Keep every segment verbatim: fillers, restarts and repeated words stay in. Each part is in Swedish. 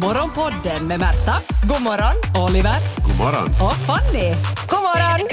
Morgonpodden med Märta. God morgon. Oliver. God morgon. Och Fanny. God morgon.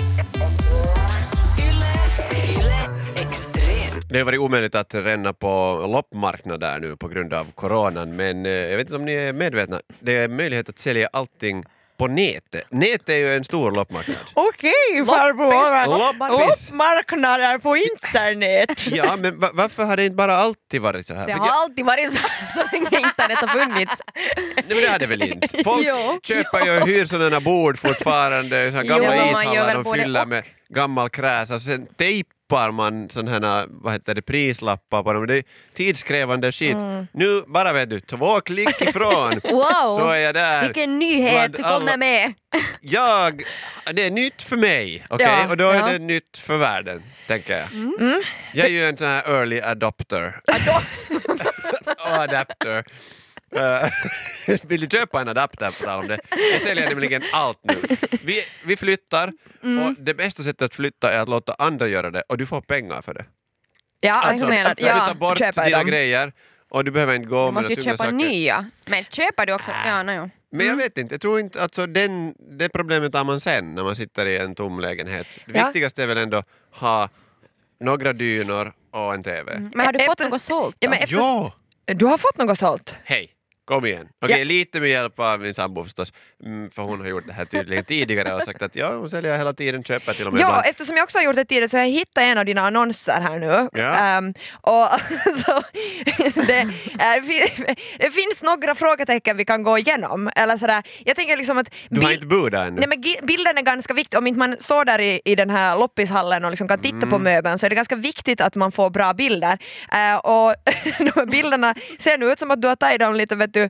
Det har varit omöjligt att ränna på loppmarknad där nu på grund av coronan. Men jag vet inte om ni är medvetna. Det är möjlighet att sälja allting på nätet. Nätet är ju en stor loppmarknad. Okej, farbror. Loppis. Loppmarknader på internet. Ja, men va- varför har det inte bara alltid varit så här? Det har jag... alltid varit så, så länge internet har funnits. Nej, men det hade väl inte. Folk jo, köper ju och hyr sådana bord fortfarande. Så gamla jo, ishallar de fyller och... med gammal kräs. Och sen tejp. Par man sån här, vad heter det, prislappar på dem. Det är tidskrävande shit. Mm. Nu bara vet du, två klick ifrån. Wow. Så är jag där. Vilken nyhet du alla... kommer med. Jag, det är nytt för mig. Okej, okay? Ja, och då är ja. det nytt för världen, tänker jag. Mm. Mm. Jag är ju en sån här early adopter. Adopter. adapter. Vill du köpa en adapter för om det? Jag säljer nämligen allt nu. Vi, vi flyttar mm. och det bästa sättet att flytta är att låta andra göra det och du får pengar för det. Ja, alltså, jag menar. Flytta bort ja, dina dem. grejer och du behöver inte gå med tunga saker. Du måste köpa nya. Men köper du också? Äh. Ja, nej. Men jag vet inte, jag tror inte, alltså den, det problemet har man sen när man sitter i en tom lägenhet. Det ja. viktigaste är väl ändå ha några dynor och en tv. Mm. Men har du fått efter, något sålt? Ja, men efter, ja! Du har fått något sålt? Hej! Kom igen. Okej, okay, ja. lite med hjälp av min sambo förstås. Mm, för hon har gjort det här tydligen tidigare och sagt att ja, hon säljer hela tiden, köper till och med ja, ibland. Ja, eftersom jag också har gjort det tidigare så jag hittade en av dina annonser här nu. Ja. Um, och så, det, äh, det finns några frågetecken vi kan gå igenom. Eller sådär. Jag tänker liksom att... Bil- du har inte bud där ännu. Nej, men bilden är ganska viktig. Om inte man står där i, i den här loppishallen och liksom kan titta mm. på möbeln så är det ganska viktigt att man får bra bilder. Uh, och de bilderna ser nu ut som att du har tagit dem lite vet du, Uh,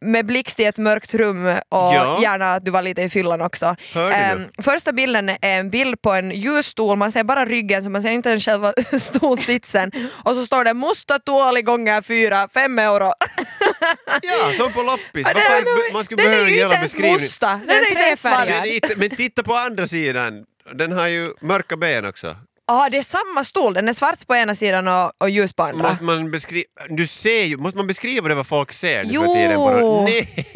med blixt i ett mörkt rum och ja. gärna att du var lite i fyllan också. Um, första bilden är en bild på en ljusstol. Man ser bara ryggen så man ser inte den själva stolsitsen. Och så står det mustatål gånger fyra, fem euro. Ja, som på loppis. Varför, man skulle behöva göra beskrivning. Den är inte ens musta. Men titta på andra sidan. Den har ju mörka ben också. Ja, ah, det är samma stol. Den är svart på ena sidan och, och ljus på andra. Måste man, beskri- du ser ju, måste man beskriva det vad folk ser? Jo! Bara, nej!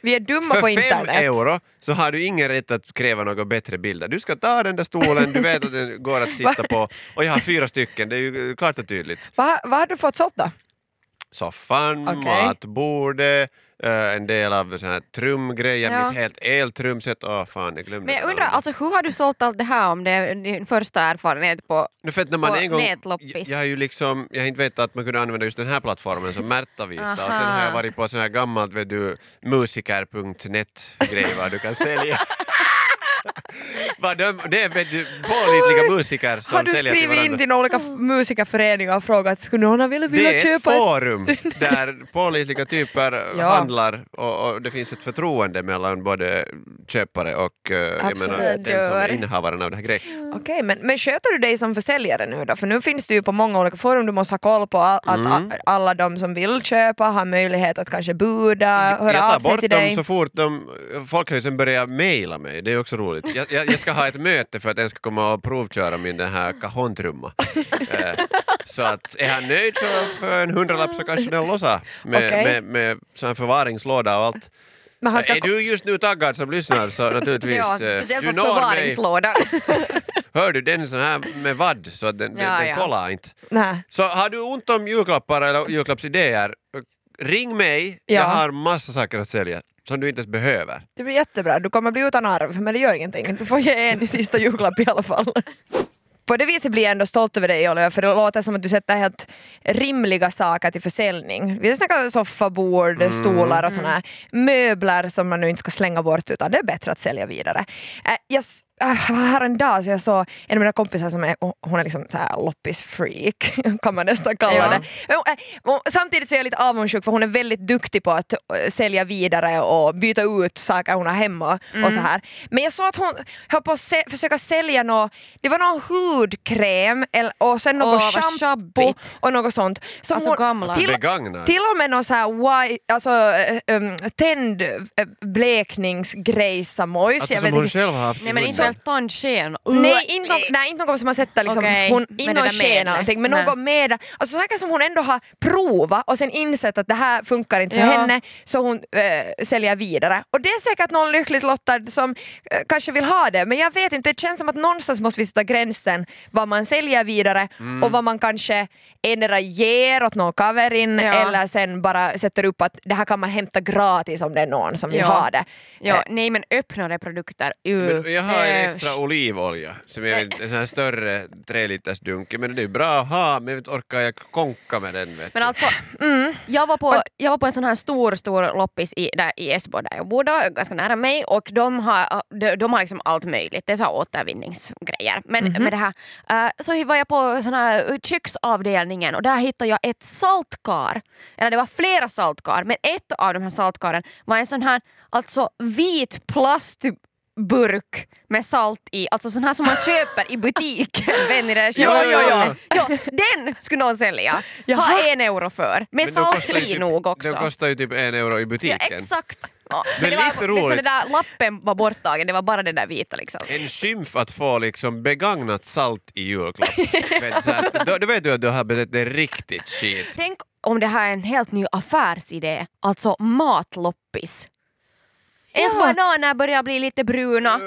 Vi är dumma för på internet. För fem euro så har du ingen rätt att kräva några bättre bilder. Du ska ta den där stolen, du vet att den går att sitta på. Och jag har fyra stycken, det är ju klart och tydligt. Va, vad har du fått sålt då? Soffan, okay. matbordet... Uh, en del av sån här trumgrejer, ja. mitt helt eltrumset. Åh oh, fan, jag glömde. Men jag undrar, alltså, hur har du sålt allt det här om det är din första erfarenhet på, nu, för att när man på en gång, nätloppis? Jag har ju liksom, jag har inte vetat att man kunde använda just den här plattformen som Märta visar. Och sen har jag varit på sån här gammalt, vet du, musiker punkt net-grej vad du kan sälja. Det är pålitliga musiker som har du säljer till varandra. Har du skrivit in till olika f- musikerföreningar och frågat skulle någon vilja köpa? Det är ett forum ett... där pålitliga typer ja. handlar och, och det finns ett förtroende mellan både köpare och jag menar, den som är innehavaren av det här grejen. Okej, okay, men, men sköter du dig som försäljare nu då? För nu finns det ju på många olika forum du måste ha koll på all, att mm. a, alla de som vill köpa har möjlighet att kanske buda, höra av sig till dig. Jag tar bort dem så fort de, folk har ju sen börjat mejla mig, det är också roligt. Jag, jag, jag ska ha ett möte för att jag ska komma och provköra min den här cajontrumma. eh, så att är han nöjd så för en hundralapp så kanske den lossar med, okay. med, med, med förvaringslåda och allt. Men han ska... Är du just nu taggad som lyssnar så naturligtvis... ja, speciellt på förvaringslådan. Hör du, den är sån här med vadd så att den, ja, den, den ja. kollar inte. Nä. Så har du ont om julklappar eller julklappsidéer, ring mig. Ja. Jag har massa saker att sälja. Som du inte ens behöver. Det blir jättebra. Du kommer bli utan arv, men det gör ingenting. Du får ge en i sista julklapp i alla fall. På det viset blir jag ändå stolt över dig, Oliver, för det låter som att du sätter helt rimliga saker till försäljning. Vi snackar soffabord, mm. stolar och såna här möbler som man nu inte ska slänga bort utan det är bättre att sälja vidare. Jag var här en dag så jag såg en av mina kompisar som är, hon är liksom så här loppisfreak, kan man nästan kalla ja. det. Men samtidigt så är jag lite avundsjuk för hon är väldigt duktig på att sälja vidare och byta ut saker hon har hemma mm. och så här. Men jag såg att hon höll på att se- försöka sälja något, det var någon hudkräm och sen något oh, shampoo och något sånt. Som alltså hon, gamla. Till, till och med någon så här white, alltså, um, tänd blekningsgrejsamojs. Alltså jag som vet hon inte. Själv har haft. Nej, men inte helt tandsken. Nej, inte, nej, inte något som man sätter liksom, okay, hon innan sken någonting. Men något med, alltså saker som hon ändå har provat och sen insett att det här funkar inte för ja. henne. Så hon äh, säljer vidare. Och det är säkert någon lyckligt lottad som äh, kanske vill ha det. Men jag vet inte, det känns som att någonstans måste vi sätta gränsen. Vad man säljer vidare mm. och vad man kanske ändra ger åt någon kaverin ja. eller sen bara sätter upp att det här kan man hämta gratis om det är någon som vill ja. ha det. Ja, äh, nej men öppnade produkter. Men jag har en extra olivolja som är en sån här större tre liters dunke, men det är bra att ha, men vet, orkar jag konka med den. Vet men alltså, mm, jag, var på, jag var på en sån här stor, stor loppis i, där, i Esbo där jag bodde, ganska nära mig, och de har, de, de har liksom allt möjligt. Det är så här återvinningsgrejer. Men mm-hmm. med det här, äh, så var jag på sån här köksavdelningen och där hittade jag ett saltkar. Eller det var flera saltkar, men ett av de här saltkaren var en sån här, alltså vit plast burk med salt i, alltså sån här som man köper i butiken. Vänner, ja, ja, ja. ja, den skulle någon sälja. Ha en euro för. Med men salt i typ, nog också. Den kostar ju typ en euro i butiken. Ja, exakt. Ja, men det, det var, liksom, det där lappen var borttagen, det var bara den där vita liksom. En skymf att få liksom begagnat salt i julklapp. då, då vet du att du har betett det riktigt shit. Tänk om det här är en helt ny affärsidé, alltså matloppis. Ens bananer börjar bli lite bruna.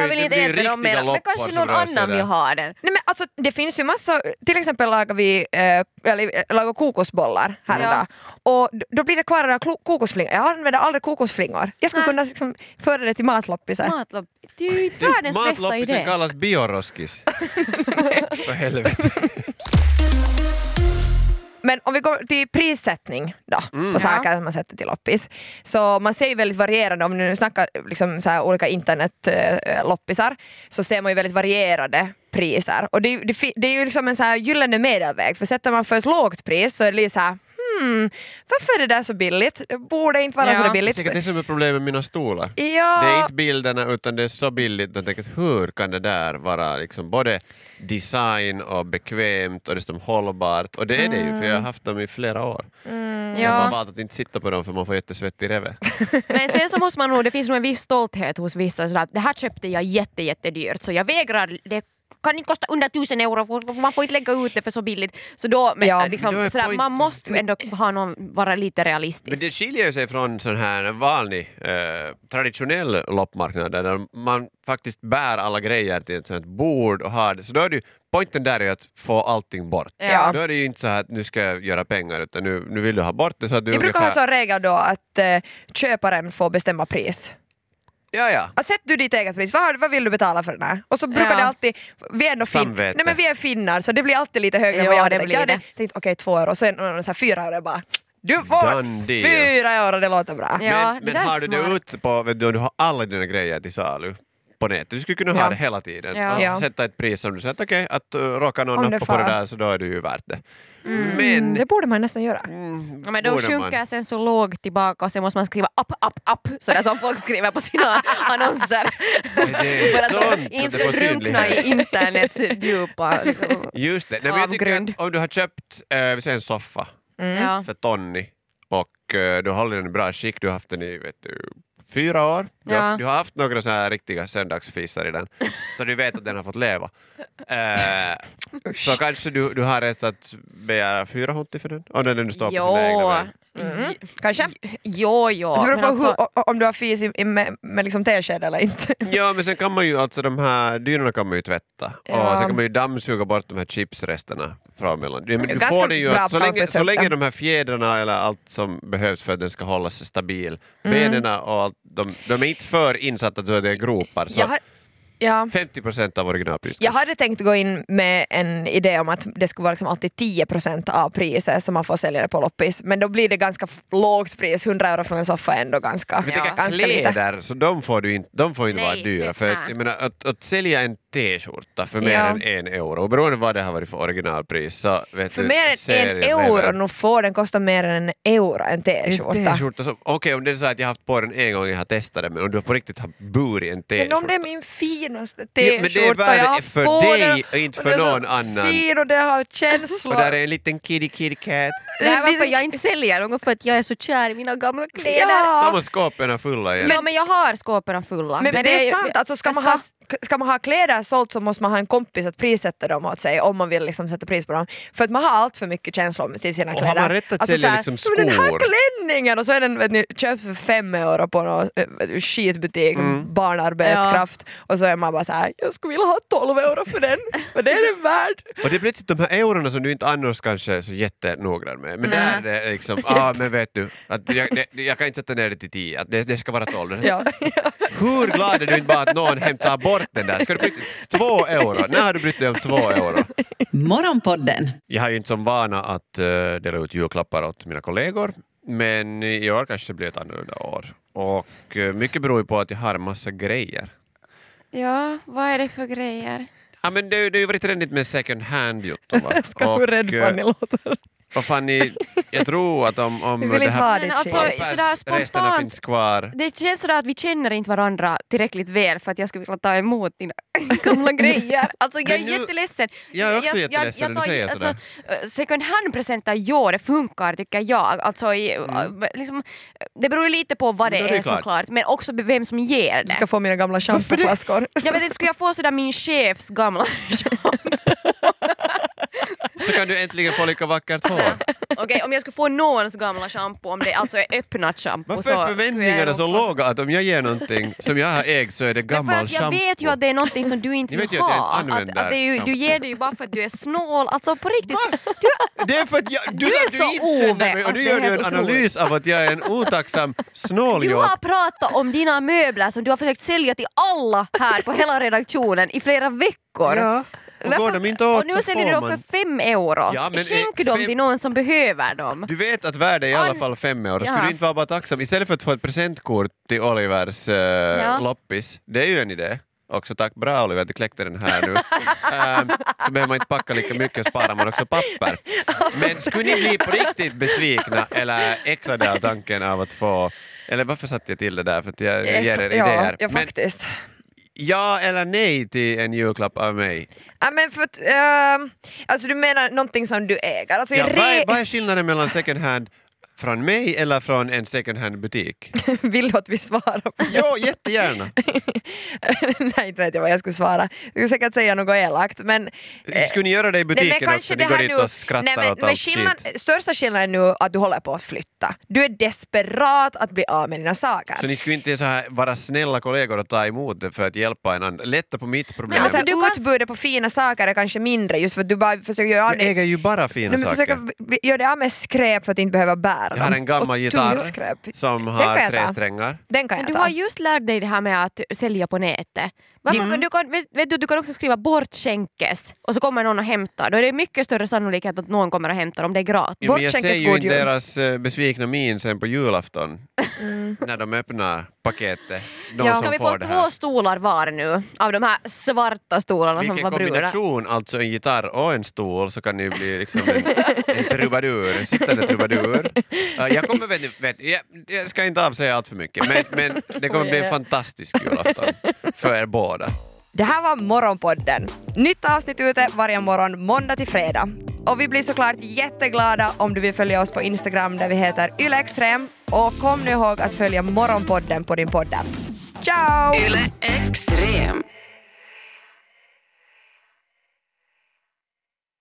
Jag vill inte äta dem mer. Men kanske någon annan vill ha den. Nej, men alltså, det finns ju massa. Till exempel lagar vi äh, eller, lagar kokosbollar här ja. och då blir det kvar några kokosflingor. Jag använder aldrig kokosflingor. Jag skulle Nä. kunna liksom, föra det till matloppisar. Matlopp. Det är ju världens bästa idé. Matloppisen kallas bioroskis. För helvete. Men om vi går till prissättning då, mm. på saker som man sätter till loppis. Så man ser ju väldigt varierande, om nu snackar liksom så här olika internetloppisar, så ser man ju väldigt varierade priser. Och det, det, det är ju liksom en så här gyllene medelväg, för sätter man för ett lågt pris så är det lite så här, hmm, varför är det där så billigt? Det borde inte vara ja. så billigt. Det är det som är problemet med mina stolar. Ja. Det är inte bilderna utan det är så billigt. Jag tänker, hur kan det där vara liksom både design och bekvämt och liksom hållbart? Och det är mm. det ju, för jag har haft dem i flera år. Mm. Ja. Jag har bara valt att inte sitta på dem för man får jättesvett i revet. Men sen så måste man nog, det finns nog en viss stolthet hos vissa. Sådär, det här köpte jag jätte, jätte dyrt, så jag vägrar det. Kan inte kosta under tusen euro, man får inte lägga ut det för så billigt. Så då, men, ja, liksom, sådär, point... man måste ändå ha någon, vara lite realistisk. Men det skiljer sig från sån här vanlig, eh, traditionell loppmarknad där man faktiskt bär alla grejer till ett sånt bord och har det. Så då är det ju, pointen där är att få allting bort. Ja. Då är det ju inte så här att nu ska jag göra pengar, utan nu, nu vill du ha bort det. Så att du jag brukar ungefär... ha så regel då att eh, köparen får bestämma pris. Ja, ja. Att sätt du ditt eget pris, vad, vad vill du betala för den här? Och så brukar ja. det alltid, vi är ändå fin- nej, men vi är finnar, så det blir alltid lite högre jo, än vad jag hade tänkt. Jag hade tänkt, okej, två euro, och sen så här, fyra euro bara, du får fyra euro, det låter bra. Ja, men men har du det ut på, du har alla dina grejer till salu på nätet, du skulle kunna ja. ha det hela tiden. Ja. Ja. Sätta ett pris som du säger, okej, att uh, råka någon nappa på det där, så då är det ju värt det. Mm, men, det borde man nästan göra. Mm, ja, men då sjunker man sen så lågt tillbaka och sen måste man skriva upp, upp, upp. Sådär som folk skriver på sina annonser. Det är sånt. Inte så drunkna i internets djupa just det. Nej, jag tycker att om du har köpt äh, en soffa mm. ja. för tonni och äh, du håller den i bra skick, du har haft den i vet du, fyra år. Du, ja. har, du har haft några så här riktiga söndagsfisar i den. Så du vet att den har fått leva. Eh, så kanske du, du har rätt att begära fyrahundraåttio för den. Om den nu står på sina egna vägen. Mm. Kanske? Jo, jo. Alltså, men alltså... hur, om du har fis i, med, med liksom t-shirt eller inte. Ja, men sen kan man ju, alltså de här dynorna kan man ju tvätta. Ja. Och sen kan man ju dammsuga bort de här chipsresterna från mellan. Du, du får det ju, så länge, så länge de här fjädrarna eller allt som behövs för att den ska hållas stabil. Mm. Benerna och allt, de, de är inte för insatta så det är gropar. Så. Ja. femtio procent av originalpriset. Jag hade tänkt gå in med en idé om att det skulle vara liksom alltid tio procent av priset som man får sälja det på loppis. Men då blir det ganska lågt pris. hundra euro för en soffa är ändå ganska, ja. ganska lite. Kläder, så de får du in, de får inte vara dyra. För att, jag menar, att, att sälja en t-skjorta för mer ja. än en euro, och beroende vad det har varit för originalpris, så vet för du, mer än en euro, nu får den kosta mer än en euro en t-skjorta. En t-skjorta som, okej, okay, om det är så att jag har haft på den en gång, jag har testat den, men om du på riktigt har burit en t-skjorta. Men om det är min fin finaste t-skjorta jag haft på. Men det är värde för dig och inte för någon annan. Fin och det har känslor. Och där är en liten kitty kitty cat. Det här varför jag inte säljer någon, för att jag är så kär i mina gamla kläder. Ja. Samma skåpen är fulla igen. Men, men jag har skåpen fulla. Men, men det är sant, alltså ska man ha... Ska man ha kläder sålt så måste man ha en kompis att prissätta dem åt sig om man vill liksom sätta pris på dem. För att man har allt för mycket känslor till sina kläder. Och har man rätt att alltså sälja liksom skor? Men den här klänningen! Och så är den, vet ni, köpt för fem euro på någon äh, skitbutik, mm. barnarbetskraft. Ja. Och så är man bara så här: jag skulle vilja ha tolv euro för den. Men det är den värd. Och det är plötsligt de här eurona som du inte annars kanske är så jättenogrann med. Men där är det liksom, ah men vet du, att jag, det, jag kan inte sätta ner det till tio. Att det, det ska vara tolv. Ja, ja. Hur glad är du inte bara att någon hämtar bort den där. Ska du bryta två euro? När har du brytt dig om två euro? Morgonpodden. Jag har ju inte som vana att uh, dela ut julklappar åt mina kollegor. Men i år kanske det blir ett annorlunda år. Och uh, mycket beror ju på att jag har en massa grejer. Ja, vad är det för grejer? Ja, men det, det har ju varit trendigt med second hand. Jag ska gå rädd vad ni låter. Vad fan ni, jag tror att om, om det här, det alltså, spontant, resterna finns kvar. Det känns sådär att vi känner inte varandra tillräckligt väl för att jag skulle vilja ta emot dina gamla grejer. Alltså jag är nu, jätteledsen. Jag är också jag, jätteledsen, jag, jag tar, du säger sådär. Alltså, second hand-presenter, ja det funkar tycker jag. Alltså, i, mm. liksom, det beror lite på vad det, det är, är klart. Såklart. Men också vem som ger det. Du ska få mina gamla champagneflaskor. Jag vet inte, skulle jag få sådär min chefs gamla så kan du äntligen få lika vackert hår. Okej, okay, om jag ska få någons gamla shampoo, om det alltså är öppnat shampoo. Varför är förväntningarna så låga att om jag ger någonting som jag har ägt så är det gammal shampoo? Jag shampoo. Vet ju att det är någonting som du inte vill jag ha. Att, att, att det är ju, du ger det ju bara för att du är snål. Alltså på riktigt. Du, det är för att jag, du, du är så ove. Och nu gör du en analys av att jag är en otacksam snål. Du har pratat om dina möbler som du har försökt sälja till alla här på hela redaktionen i flera veckor. Ja. Och, varför, och nu säljer du dem för fem euro. Ja, skänker dem fem... till någon som behöver dem. Du vet att värde är i alla fall fem euro. Skulle ja. Du inte vara bara tacksam? Istället för att få ett presentkort till Olivers äh, ja. Loppis. Det är ju en idé. Också tack, bra Oliver, du kläckte den här nu. um, så behöver man inte packa lika mycket, sparar man också papper. Men skulle ni bli på riktigt besvikna eller äcklade av tanken av att få... Eller varför satt jag till det där? För att jag Äkla, ger er idéer. Ja, jag faktiskt... Men, ja eller nej till en julklapp av mig? Ja, men för att, uh, alltså du menar någonting som du äger. Alltså ja, re- vad, är, vad är skillnaden mellan second hand från mig eller från en second hand-butik? Vill du att vi svarar på det? Ja, jättegärna. Nej, inte vet jag vad jag skulle svara. Jag skulle säkert säga något elakt, men... Eh, skulle ni göra det i butiken nej, men också? Ni går dit och skrattar nej, men, åt allt skillnad, största skillnaden är nu att du håller på att flytta. Du är desperat att bli av med dina saker. Så ni skulle inte så här vara snälla kollegor och ta emot det för att hjälpa en annan? Lätta på mitt problem. Men alltså, alltså, utbudet på fina saker är kanske mindre just för att du bara försöker göra... Jag äger ju bara fina nej, men saker. Försöker göra det av med skräp för att inte behöva bära. Jag har en gammal gitarr som har tre strängar. Den kan jag ta. Du har just lärt dig det här med att sälja på nätet. Varför, mm. du, kan, vet du, du kan också skriva bortskänkes och så kommer någon att hämta. Då är det mycket större sannolikhet att någon kommer att hämta om det är gratis. Jo, men jag ser ju inte deras besvikna min sen på julafton mm. när de öppnar paketet. De ja, som kan vi få två stolar var nu av de här svarta stolarna vilken som var bruna. Vilken kombination, alltså en gitarr och en stol så kan det bli liksom en, en trubadur, en sittande trubadur. Jag kommer vet, vet, jag, jag ska inte avslöja allt för mycket men, men det kommer bli en fantastisk julafton för er båda. Det här var Morgonpodden. Nytt avsnitt ute varje morgon måndag till fredag. Och vi blir såklart jätteglada om du vill följa oss på Instagram där vi heter Yle X tre M. Och kom nu ihåg att följa Morgonpodden på din podd. Ciao! Yle X tre M.